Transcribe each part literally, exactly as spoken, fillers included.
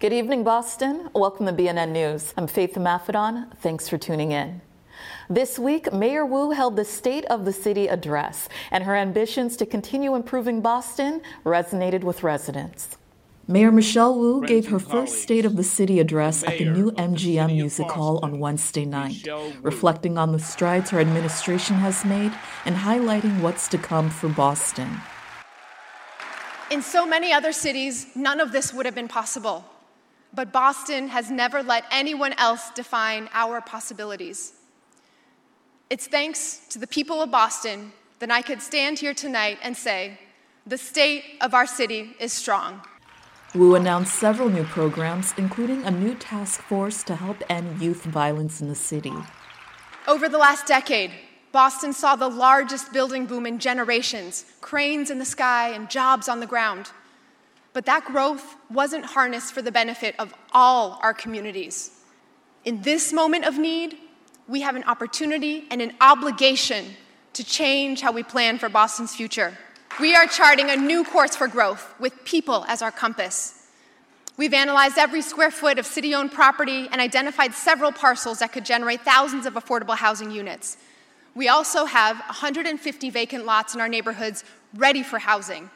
Good evening, Boston. Welcome to B N N News. I'm Faith Maffedon. Thanks for tuning in. This week, Mayor Wu held the State of the City address, and her ambitions to continue improving Boston resonated with residents. Mayor Michelle Wu gave her first State of the City address at the new M G M Music Hall on Wednesday night, reflecting on the strides her administration has made and highlighting what's to come for Boston. In so many other cities, none of this would have been possible. But Boston has never let anyone else define our possibilities. It's thanks to the people of Boston that I could stand here tonight and say, the state of our city is strong. Wu announced several new programs, including a new task force to help end youth violence in the city. Over the last decade, Boston saw the largest building boom in generations, cranes in the sky and jobs on the ground. But that growth wasn't harnessed for the benefit of all our communities. In this moment of need, we have an opportunity and an obligation to change how we plan for Boston's future. We are charting a new course for growth with people as our compass. We've analyzed every square foot of city-owned property and identified several parcels that could generate thousands of affordable housing units. We also have one hundred fifty vacant lots in our neighborhoods ready for housing.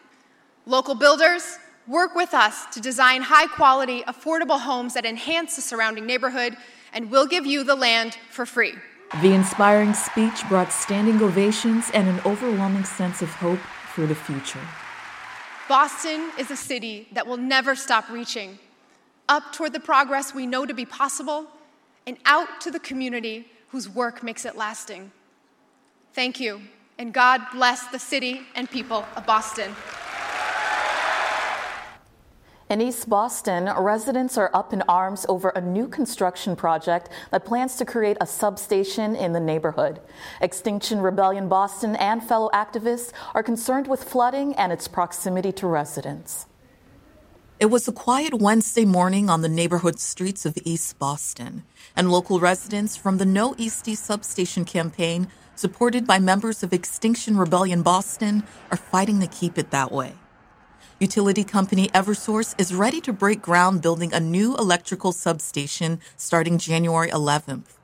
Local builders, work with us to design high-quality, affordable homes that enhance the surrounding neighborhood, and we'll give you the land for free. The inspiring speech brought standing ovations and an overwhelming sense of hope for the future. Boston is a city that will never stop reaching up toward the progress we know to be possible and out to the community whose work makes it lasting. Thank you, and God bless the city and people of Boston. In East Boston, residents are up in arms over a new construction project that plans to create a substation in the neighborhood. Extinction Rebellion Boston and fellow activists are concerned with flooding and its proximity to residents. It was a quiet Wednesday morning on the neighborhood streets of East Boston, and local residents from the No Eastie Substation campaign, supported by members of Extinction Rebellion Boston, are fighting to keep it that way. Utility company Eversource is ready to break ground building a new electrical substation starting January eleventh.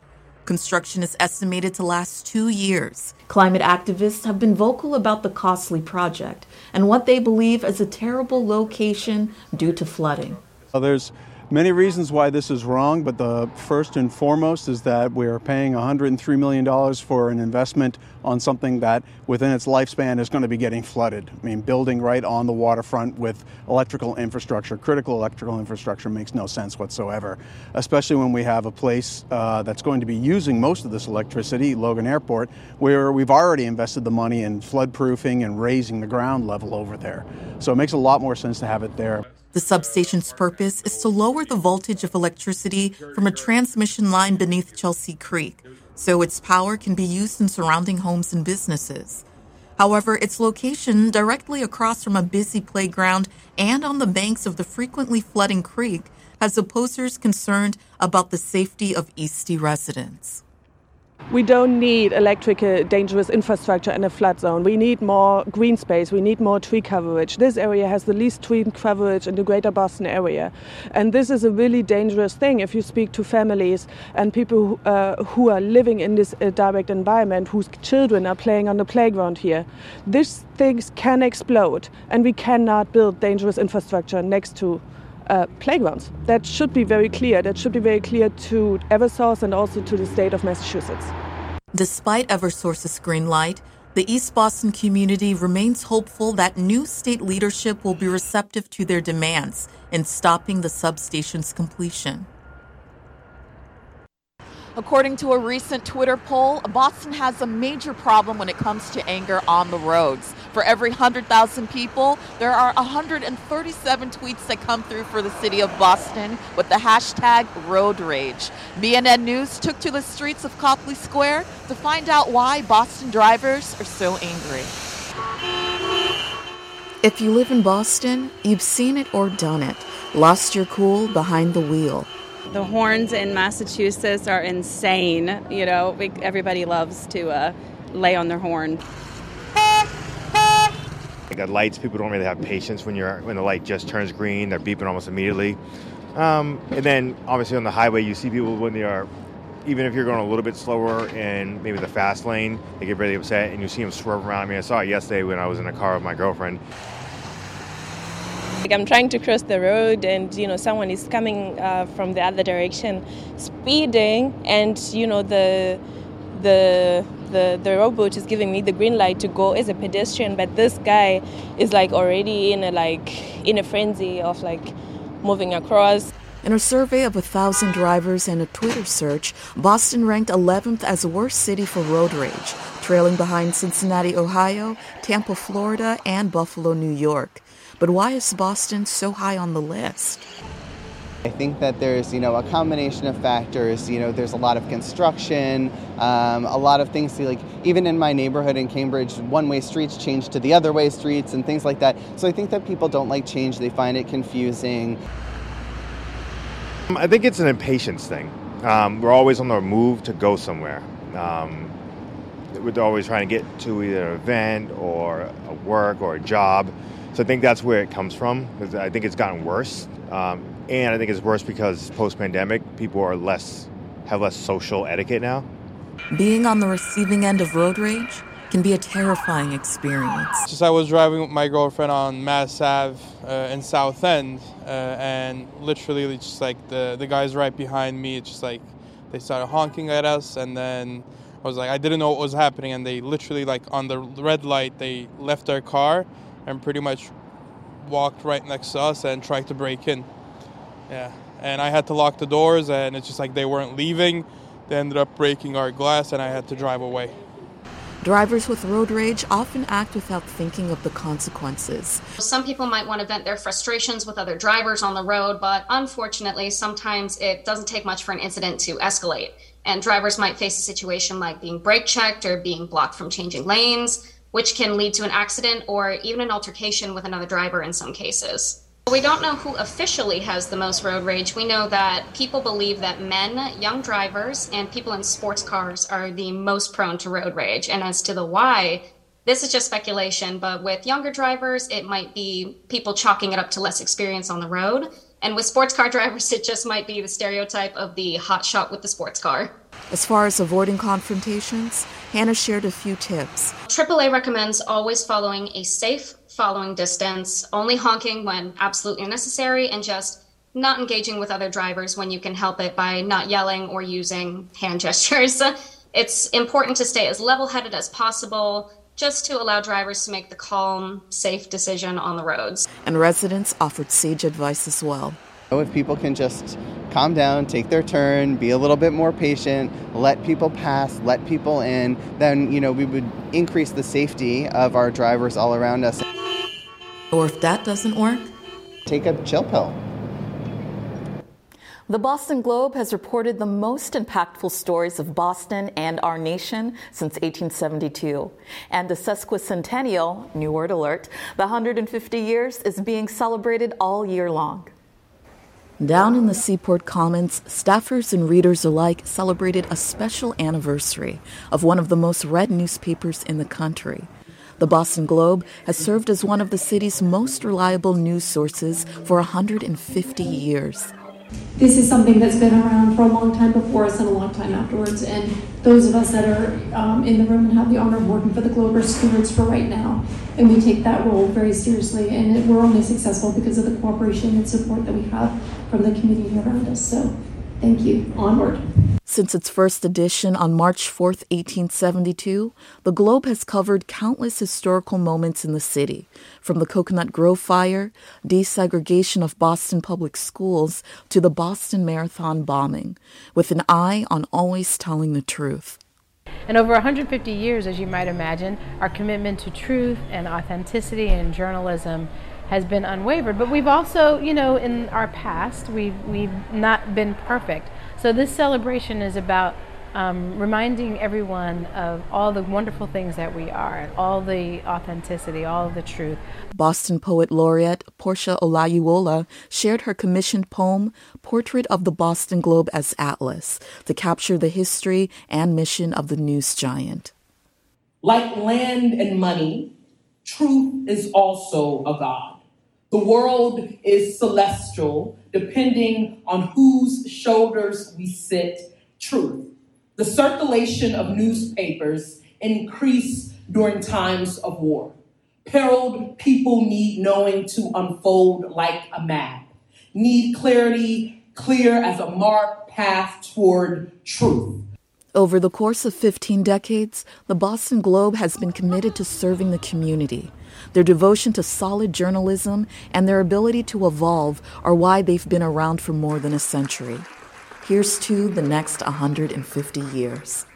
Construction is estimated to last two years. Climate activists have been vocal about the costly project and what they believe is a terrible location due to flooding. Well, there's many reasons why this is wrong, but the first and foremost is that we are paying one hundred three million dollars for an investment on something that within its lifespan is going to be getting flooded. I mean, building right on the waterfront with electrical infrastructure, critical electrical infrastructure, makes no sense whatsoever, especially when we have a place uh, that's going to be using most of this electricity, Logan Airport, where we've already invested the money in flood proofing and raising the ground level over there. So it makes a lot more sense to have it there. The substation's purpose is to lower the voltage of electricity from a transmission line beneath Chelsea Creek, so its power can be used in surrounding homes and businesses. However, its location directly across from a busy playground and on the banks of the frequently flooding creek has opposers concerned about the safety of Eastie residents. We don't need electric uh, dangerous infrastructure in a flood zone. We need more green space. We need more tree coverage. This area has the least tree coverage in the greater Boston area. And this is a really dangerous thing if you speak to families and people uh, who are living in this uh, direct environment, whose children are playing on the playground here. These things can explode, and we cannot build dangerous infrastructure next to Uh, playgrounds. That should be very clear. That should be very clear to Eversource and also to the state of Massachusetts. Despite Eversource's green light, the East Boston community remains hopeful that new state leadership will be receptive to their demands in stopping the substation's completion. According to a recent Twitter poll, Boston has a major problem when it comes to anger on the roads. For every one hundred thousand people, there are one hundred thirty-seven tweets that come through for the city of Boston with the hashtag road rage. B N N News took to the streets of Copley Square to find out why Boston drivers are so angry. If you live in Boston, you've seen it or done it. Lost your cool behind the wheel. The horns in Massachusetts are insane. You know, we, everybody loves to uh, lay on their horn. Like the lights, people don't really have patience when you're when the light just turns green. They're beeping almost immediately. Um, and then obviously on the highway, you see people when they are, even if you're going a little bit slower in maybe the fast lane, they get really upset and you see them swerve around. I mean, I saw it yesterday when I was in a car with my girlfriend. Like I'm trying to cross the road and, you know, someone is coming uh, from the other direction, speeding, and, you know, the the the the robot is giving me the green light to go as a pedestrian, but this guy is like already in a like in a frenzy of like moving across. In a survey of one thousand drivers and a Twitter search, Boston ranked eleventh as worst city for road rage, trailing behind Cincinnati, Ohio, Tampa, Florida, and Buffalo, New York. But why is Boston so high on the list? I think that there's, you know, a combination of factors. You know, there's a lot of construction, um, a lot of things. Like even in my neighborhood in Cambridge, one-way streets changed to the other-way streets and things like that. So I think that people don't like change. They find it confusing. I think it's an impatience thing. Um, we're always on the move to go somewhere. Um, we're always trying to get to either an event or a work or a job. So I think that's where it comes from. I think it's gotten worse. Um, and I think it's worse because post-pandemic, people are less have less social etiquette now. Being on the receiving end of road rage can be a terrifying experience. Just I was driving with my girlfriend on Mass Ave uh, in South End, uh, and literally just like the, the guys right behind me, it's just like they started honking at us, and then I was like, I didn't know what was happening, and they literally like on the red light, they left their car and pretty much walked right next to us and tried to break in. Yeah, and I had to lock the doors, and it's just like they weren't leaving. They ended up breaking our glass, and I had to drive away. Drivers with road rage often act without thinking of the consequences. Some people might want to vent their frustrations with other drivers on the road, but unfortunately, sometimes it doesn't take much for an incident to escalate. And drivers might face a situation like being brake checked or being blocked from changing lanes, which can lead to an accident or even an altercation with another driver in some cases. We don't know who officially has the most road rage. We know that people believe that men, young drivers, and people in sports cars are the most prone to road rage. And as to the why, this is just speculation, but with younger drivers, it might be people chalking it up to less experience on the road. And with sports car drivers, it just might be the stereotype of the hotshot with the sports car. As far as avoiding confrontations, Hannah shared a few tips. triple A recommends always following a safe following distance, only honking when absolutely necessary, and just not engaging with other drivers when you can help it by not yelling or using hand gestures. It's important to stay as level-headed as possible, just to allow drivers to make the calm, safe decision on the roads. And residents offered sage advice as well. If people can just calm down, take their turn, be a little bit more patient, let people pass, let people in, then, you know, we would increase the safety of our drivers all around us. Or if that doesn't work, take a chill pill. The Boston Globe has reported the most impactful stories of Boston and our nation since eighteen seventy-two. And the sesquicentennial, new word alert, the one hundred fifty years is being celebrated all year long. Down in the Seaport Commons, staffers and readers alike celebrated a special anniversary of one of the most read newspapers in the country. The Boston Globe has served as one of the city's most reliable news sources for one hundred fifty years. This is something that's been around for a long time before us and a long time afterwards, and those of us that are um, in the room and have the honor of working for the Globe are stewards for right now, and we take that role very seriously, and it, we're only successful because of the cooperation and support that we have from the community around us, so thank you. Onward. Since its first edition on March fourth, eighteen seventy-two, the Globe has covered countless historical moments in the city, from the Coconut Grove fire, desegregation of Boston public schools, to the Boston Marathon bombing, with an eye on always telling the truth. And over one hundred fifty years, as you might imagine, our commitment to truth and authenticity in journalism has been unwavered. But we've also, you know, in our past, we've, we've not been perfect. So this celebration is about um, reminding everyone of all the wonderful things that we are, all the authenticity, all the truth. Boston Poet Laureate Portia Olayuola shared her commissioned poem, Portrait of the Boston Globe as Atlas, to capture the history and mission of the news giant. Like land and money, truth is also a god. The world is celestial, depending on whose shoulders we sit. Truth. The circulation of newspapers increased during times of war. Perilled people need knowing to unfold like a map, need clarity clear as a marked path toward truth. Over the course of fifteen decades, the Boston Globe has been committed to serving the community. Their devotion to solid journalism and their ability to evolve are why they've been around for more than a century. Here's to the next one hundred fifty years.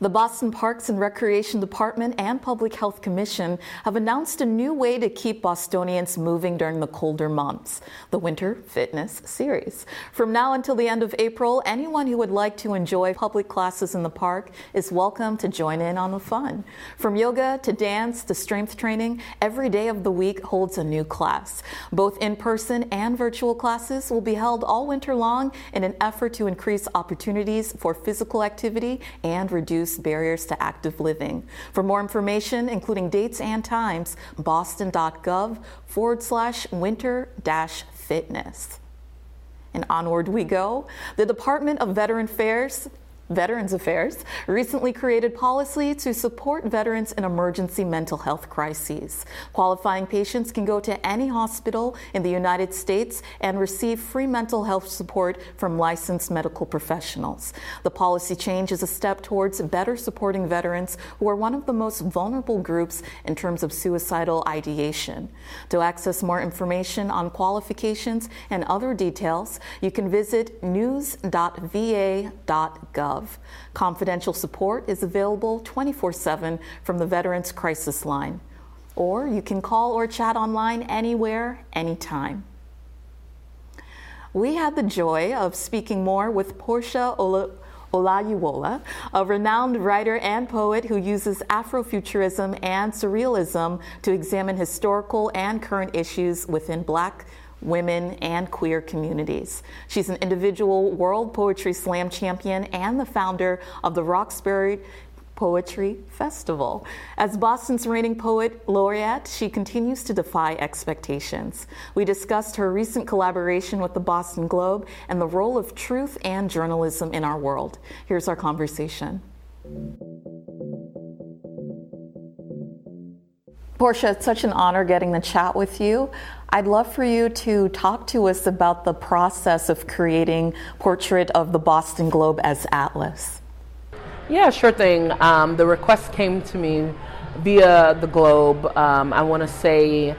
The Boston Parks and Recreation Department and Public Health Commission have announced a new way to keep Bostonians moving during the colder months, the Winter Fitness Series. From now until the end of April, anyone who would like to enjoy public classes in the park is welcome to join in on the fun. From yoga to dance to strength training, every day of the week holds a new class. Both in-person and virtual classes will be held all winter long in an effort to increase opportunities for physical activity and reduce barriers to active living. For more information, including dates and times, boston.gov forward slash winter dash fitness. And onward we go. The Department of Veteran Affairs Veterans Affairs recently created policy to support veterans in emergency mental health crises. Qualifying patients can go to any hospital in the United States and receive free mental health support from licensed medical professionals. The policy change is a step towards better supporting veterans who are one of the most vulnerable groups in terms of suicidal ideation. To access more information on qualifications and other details, you can visit news dot v a dot gov. Confidential support is available twenty-four seven from the Veterans Crisis Line. Or you can call or chat online anywhere, anytime. We had the joy of speaking more with Portia Olayuola, Olayuola, a renowned writer and poet who uses Afrofuturism and surrealism to examine historical and current issues within Black women, and queer communities. She's an individual World Poetry Slam champion and the founder of the Roxbury Poetry Festival. As Boston's reigning poet laureate, she continues to defy expectations. We discussed her recent collaboration with the Boston Globe and the role of truth and journalism in our world. Here's our conversation. Portia, it's such an honor getting to chat with you. I'd love for you to talk to us about the process of creating Portrait of the Boston Globe as Atlas. Yeah, sure thing. Um, the request came to me via the Globe, um, I want to say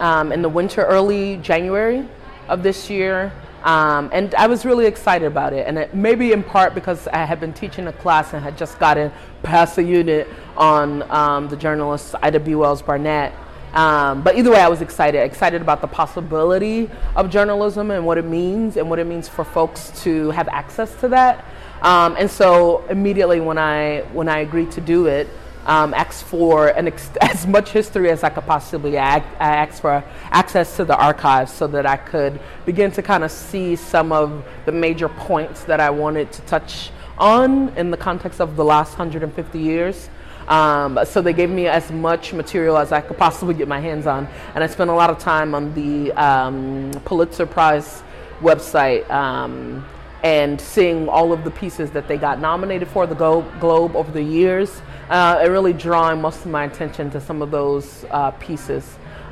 um, in the winter, early January of this year. Um, and I was really excited about it, and it, maybe in part because I had been teaching a class and had just gotten past a unit on um, the journalist Ida B. Wells Barnett. Um, but either way, I was excited, excited about the possibility of journalism and what it means and what it means for folks to have access to that. Um, and so immediately when I when I agreed to do it, Um, asked for an ex- as much history as I could possibly. I, I asked for access to the archives so that I could begin to kind of see some of the major points that I wanted to touch on in the context of the last one hundred fifty years. Um, so they gave me as much material as I could possibly get my hands on. And I spent a lot of time on the um, Pulitzer Prize website um, and seeing all of the pieces that they got nominated for the Go- Globe over the years. Uh, it really drawing most of my attention to some of those uh, pieces.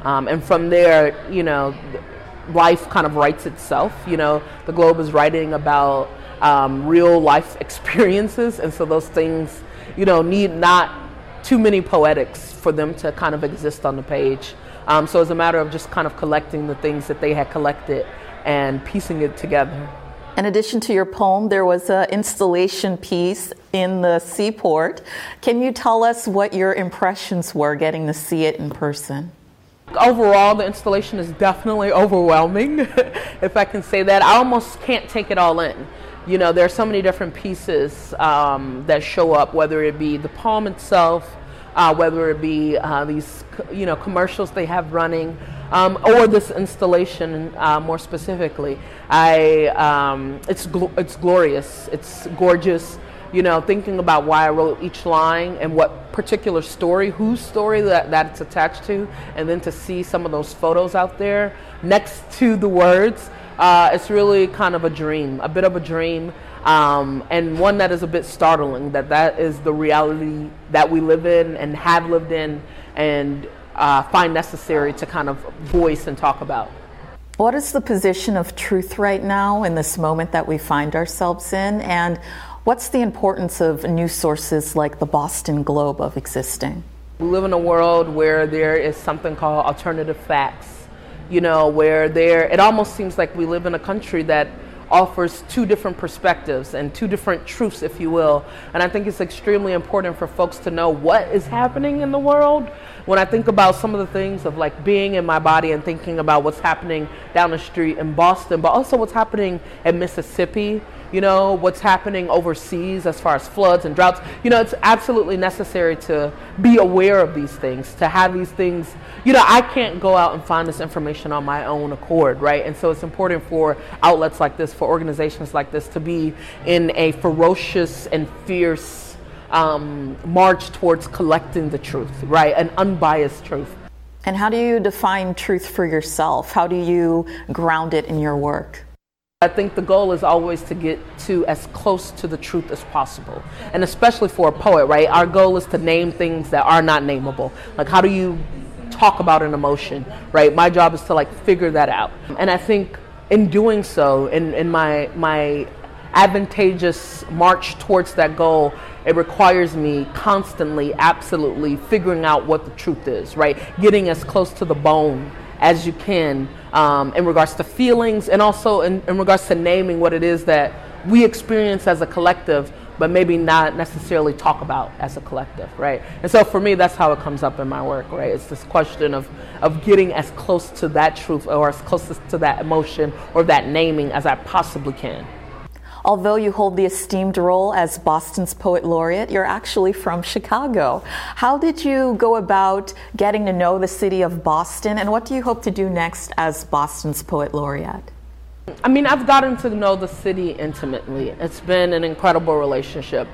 Um, and from there, you know, life kind of writes itself. You know, the Globe is writing about um, real life experiences. And so those things, you know, need not too many poetics for them to kind of exist on the page. Um, so it's a matter of just kind of collecting the things that they had collected and piecing it together. In addition to your poem, there was an installation piece in the Seaport. Can you tell us what your impressions were getting to see it in person? Overall, the installation is definitely overwhelming, if I can say that. I almost can't take it all in. You know, there are so many different pieces um, that show up, whether it be the poem itself, uh, whether it be uh, these, you know, commercials they have running. Um, or this installation, uh, more specifically, I um, it's gl- it's glorious, it's gorgeous. you know, thinking about why I wrote each line and what particular story, whose story that, that it's attached to, and then to see some of those photos out there next to the words, uh, it's really kind of a dream, a bit of a dream, um, and one that is a bit startling, that that is the reality that we live in and have lived in and uh, find necessary to kind of voice and talk about. What is the position of truth right now in this moment that we find ourselves in? And what's the importance of news sources like the Boston Globe of existing? We live in a world where there is something called alternative facts, you know, where there, it almost seems like we live in a country that offers two different perspectives and two different truths, if you will. And I think it's extremely important for folks to know what is happening in the world. When I think about some of the things of like being in my body and thinking about what's happening down the street in Boston, but also what's happening in Mississippi, you know, what's happening overseas as far as floods and droughts, you know, it's absolutely necessary to be aware of these things, to have these things, you know, I can't go out and find this information on my own accord, right? And so it's important for outlets like this, for organizations like this to be in a ferocious and fierce um, march towards collecting the truth, right? An unbiased truth. And how do you define truth for yourself? How do you ground it in your work? I think the goal is always to get to as close to the truth as possible. And especially for a poet, right? Our goal is to name things that are not nameable. Like, how do you talk about an emotion, right? My job is to like figure that out. And I think in doing so, in, in my my advantageous march towards that goal, it requires me constantly, absolutely figuring out what the truth is, right? Getting as close to the bone as you can um, in regards to feelings and also in, in regards to naming what it is that we experience as a collective, but maybe not necessarily talk about as a collective, right? And so for me, that's how it comes up in my work, right? It's this question of, of getting as close to that truth or as close to that emotion or that naming as I possibly can. Although you hold the esteemed role as Boston's Poet Laureate, you're actually from Chicago. How did you go about getting to know the city of Boston, and what do you hope to do next as Boston's Poet Laureate? I mean, I've gotten to know the city intimately. It's been an incredible relationship.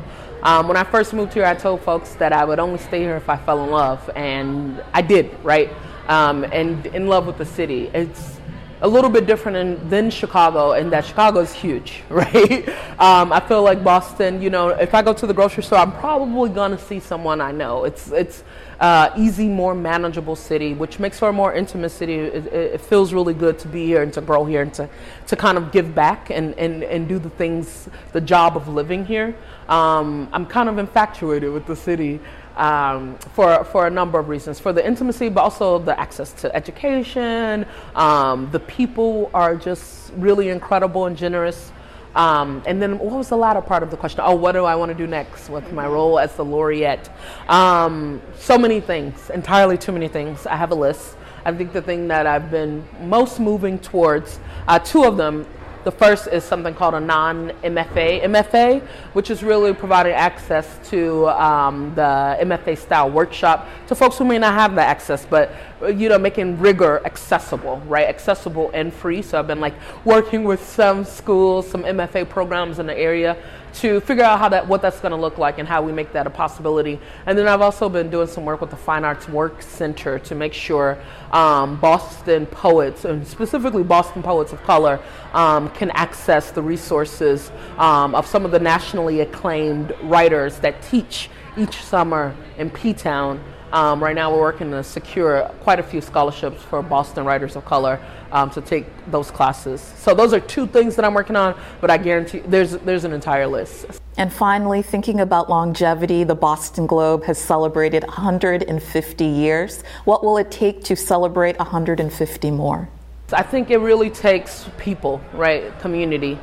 Um, when I first moved here, I told folks that I would only stay here if I fell in love, and I did, right? Um, and in love with the city. It's a little bit different in, than Chicago, in that Chicago is huge, right? um, I feel like Boston, you know, if I go to the grocery store, I'm probably gonna see someone I know. It's it's uh, easy, more manageable city, which makes for a more intimate city. It, it feels really good to be here and to grow here and to, to kind of give back and, and, and do the things, the job of living here. Um, I'm kind of infatuated with the city. Um, for for a number of reasons, for the intimacy, but also the access to education. Um, the people are just really incredible and generous. Um, and then what was the latter part of the question? Oh, what do I want to do next with my role as the laureate? Um, so many things, entirely too many things. I have a list. I think the thing that I've been most moving towards, uh, two of them. The first is something called a non M F A M F A, which is really providing access to um, the M F A style workshop to folks who may not have that access, but, you know, making rigor accessible, right? Accessible and free. So I've been like working with some schools, some M F A programs in the area to figure out how that, what that's going to look like and how we make that a possibility. And then I've also been doing some work with the Fine Arts Work Center to make sure um, Boston poets, and specifically Boston poets of color, um, can access the resources um, of some of the nationally acclaimed writers that teach each summer in P-Town. Um, right now we're working to secure quite a few scholarships for Boston writers of color um, to take those classes. So those are two things that I'm working on, but I guarantee there's there's an entire list. And finally, thinking about longevity, the Boston Globe has celebrated one hundred fifty years. What will it take to celebrate one hundred fifty more? I think it really takes people, right? Community.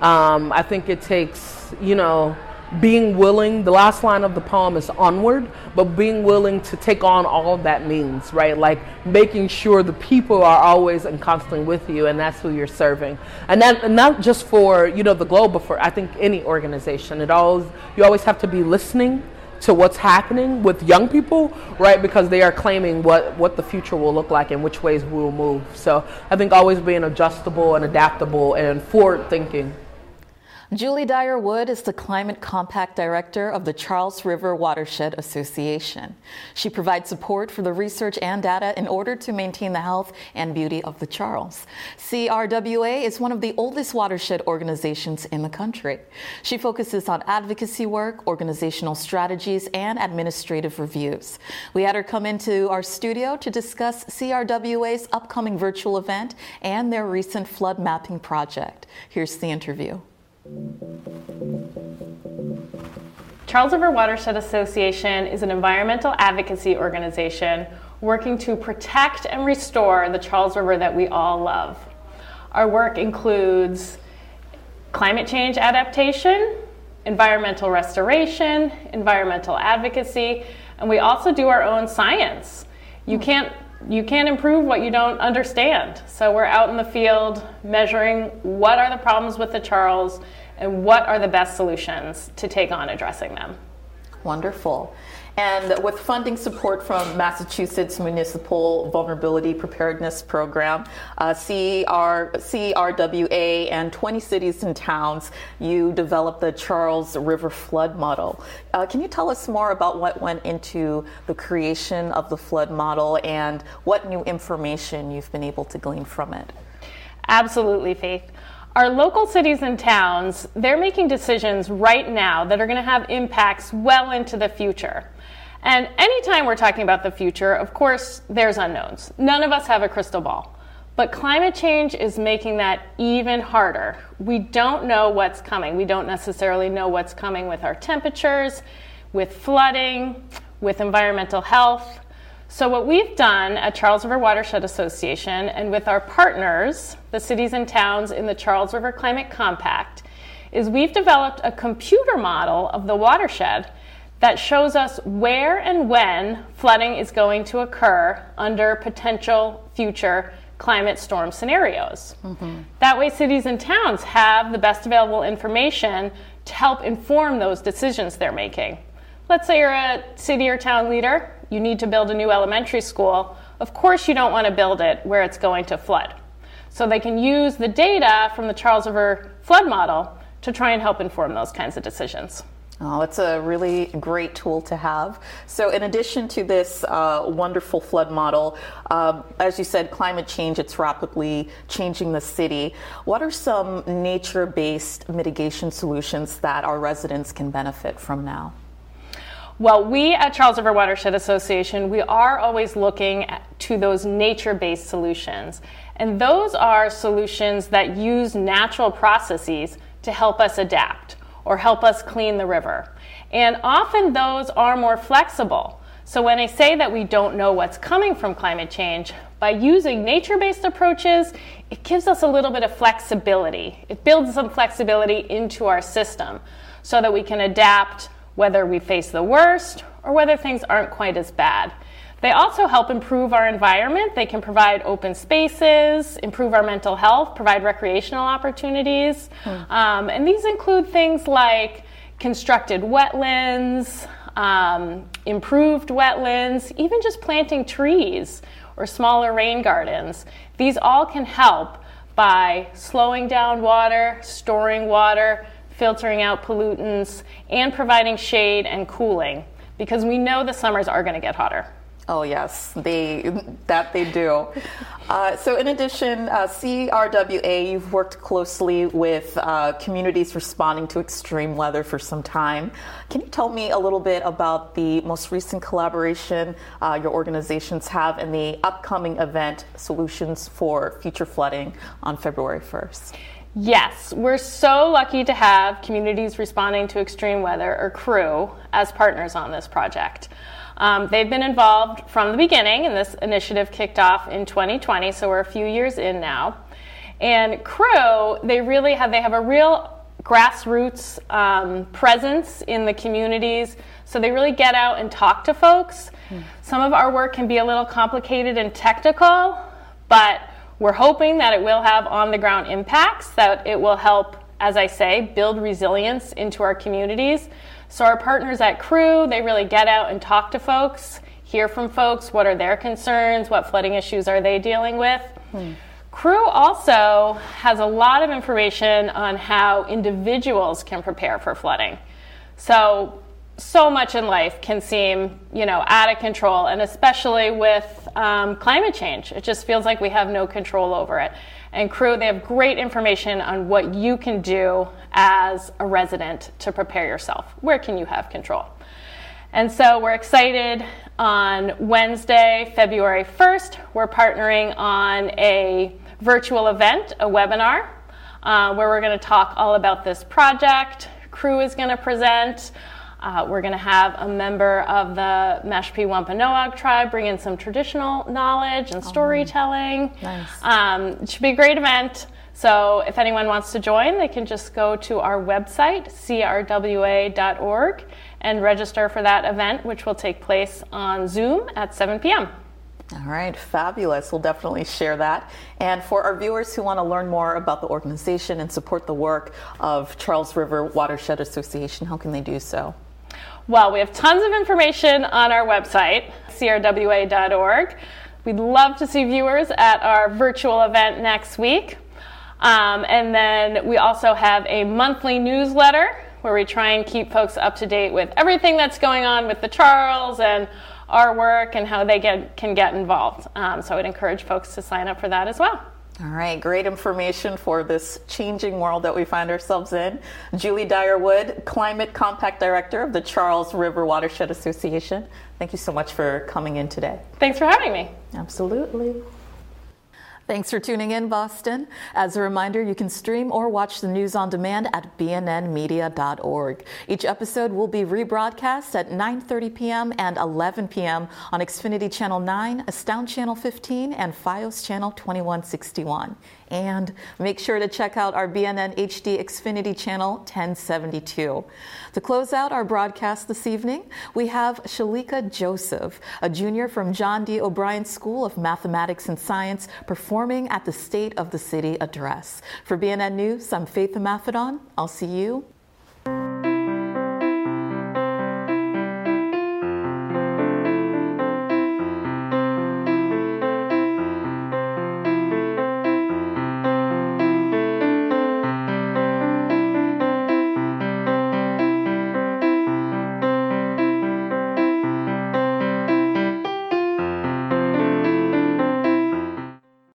Um, I think it takes, you know, being willing, the last line of the poem is onward, but being willing to take on all that means, right? Like making sure the people are always and constantly with you, and that's who you're serving. And that, and not just for, you know, the Globe, but for I think any organization. It always, you always have to be listening to what's happening with young people, right? Because they are claiming what, what the future will look like and which ways we will move. So I think always being adjustable and adaptable and forward thinking. Julie Dyer Wood is the Climate Compact Director of the Charles River Watershed Association. She provides support for the research and data in order to maintain the health and beauty of the Charles. C R W A is one of the oldest watershed organizations in the country. She focuses on advocacy work, organizational strategies, and administrative reviews. We had her come into our studio to discuss C R W A's upcoming virtual event and their recent flood mapping project. Here's the interview. Charles River Watershed Association is an environmental advocacy organization working to protect and restore the Charles River that we all love. Our work includes climate change adaptation, environmental restoration, environmental advocacy, and we also do our own science. You can't You can't improve what you don't understand. So we're out in the field measuring what are the problems with the Charles and what are the best solutions to take on addressing them. Wonderful. And with funding support from Massachusetts Municipal Vulnerability Preparedness Program, uh, C R, C R W A, and twenty cities and towns, you developed the Charles River Flood Model. Uh, can you tell us more about what went into the creation of the flood model and what new information you've been able to glean from it? Absolutely, Faith. Our local cities and towns, they're making decisions right now that are going to have impacts well into the future. And anytime we're talking about the future, of course, there's unknowns. None of us have a crystal ball. But climate change is making that even harder. We don't know what's coming. We don't necessarily know what's coming with our temperatures, with flooding, with environmental health. So what we've done at Charles River Watershed Association and with our partners, the cities and towns in the Charles River Climate Compact, is we've developed a computer model of the watershed that shows us where and when flooding is going to occur under potential future climate storm scenarios. Mm-hmm. That way cities and towns have the best available information to help inform those decisions they're making. Let's say you're a city or town leader. You need to build a new elementary school. Of course, you don't want to build it where it's going to flood. So they can use the data from the Charles River Flood Model to try and help inform those kinds of decisions. Oh, that's a really great tool to have. So in addition to this uh, wonderful flood model, uh, as you said, climate change, it's rapidly changing the city. What are some nature-based mitigation solutions that our residents can benefit from now? Well, we at Charles River Watershed Association, we are always looking at, to those nature-based solutions. And those are solutions that use natural processes to help us adapt or help us clean the river. And often those are more flexible. So when I say that we don't know what's coming from climate change, by using nature-based approaches, it gives us a little bit of flexibility. It builds some flexibility into our system so that we can adapt whether we face the worst or whether things aren't quite as bad. They also help improve our environment. They can provide open spaces, improve our mental health, provide recreational opportunities. Mm. Um, and these include things like constructed wetlands, um, improved wetlands, even just planting trees or smaller rain gardens. These all can help by slowing down water, storing water, filtering out pollutants, and providing shade and cooling, because we know the summers are going to get hotter. Oh yes, they that they do. Uh, so in addition, uh, C R W A, you've worked closely with uh, Communities Responding to Extreme Weather for some time. Can you tell me a little bit about the most recent collaboration uh, your organizations have and the upcoming event, Solutions for Future Flooding, on February first? Yes, we're so lucky to have Communities Responding to Extreme Weather, or C R W, as partners on this project. Um, they've been involved from the beginning, and this initiative kicked off in twenty twenty, so we're a few years in now. And C R W, they really have, they have a real grassroots um, presence in the communities, so they really get out and talk to folks. Mm. Some of our work can be a little complicated and technical, but we're hoping that it will have on-the-ground impacts, that it will help, as I say, build resilience into our communities. So our partners at C R W, they really get out and talk to folks, hear from folks, what are their concerns, what flooding issues are they dealing with. Hmm. C R W also has a lot of information on how individuals can prepare for flooding. So, so much in life can seem, you know, out of control, and especially with um, climate change. It just feels like we have no control over it. And C R W, they have great information on what you can do as a resident to prepare yourself. Where can you have control? And so we're excited. On Wednesday, February first, we're partnering on a virtual event, a webinar, uh, where we're going to talk all about this project. C R W is going to present. Uh, we're going to have a member of the Mashpee Wampanoag Tribe bring in some traditional knowledge and storytelling. Oh, nice. Um, it should be a great event. So if anyone wants to join, they can just go to our website, c r w a dot org, and register for that event, which will take place on Zoom at seven p.m. All right, fabulous. We'll definitely share that. And for our viewers who want to learn more about the organization and support the work of Charles River Watershed Association, how can they do so? Well, we have tons of information on our website, c r w a dot org. We'd love to see viewers at our virtual event next week. Um, and then we also have a monthly newsletter where we try and keep folks up to date with everything that's going on with the Charles and our work and how they get, can get involved. Um, so I would encourage folks to sign up for that as well. All right, great information for this changing world that we find ourselves in. Julie Dyer Wood, Climate Compact Director of the Charles River Watershed Association. Thank you so much for coming in today. Thanks for having me. Absolutely. Thanks for tuning in, Boston. As a reminder, you can stream or watch the news on demand at b n n media dot org. Each episode will be rebroadcast at nine thirty p.m. and eleven p.m. on Xfinity Channel nine, Astound Channel fifteen, and Fios Channel twenty-one sixty-one. And make sure to check out our B N N H D Xfinity Channel ten seventy-two. To close out our broadcast this evening, we have Shalika Joseph, a junior from John D. O'Brien School of Mathematics and Science, performing at the State of the City Address. For B N N News, I'm Faith Maffedon. I'll see you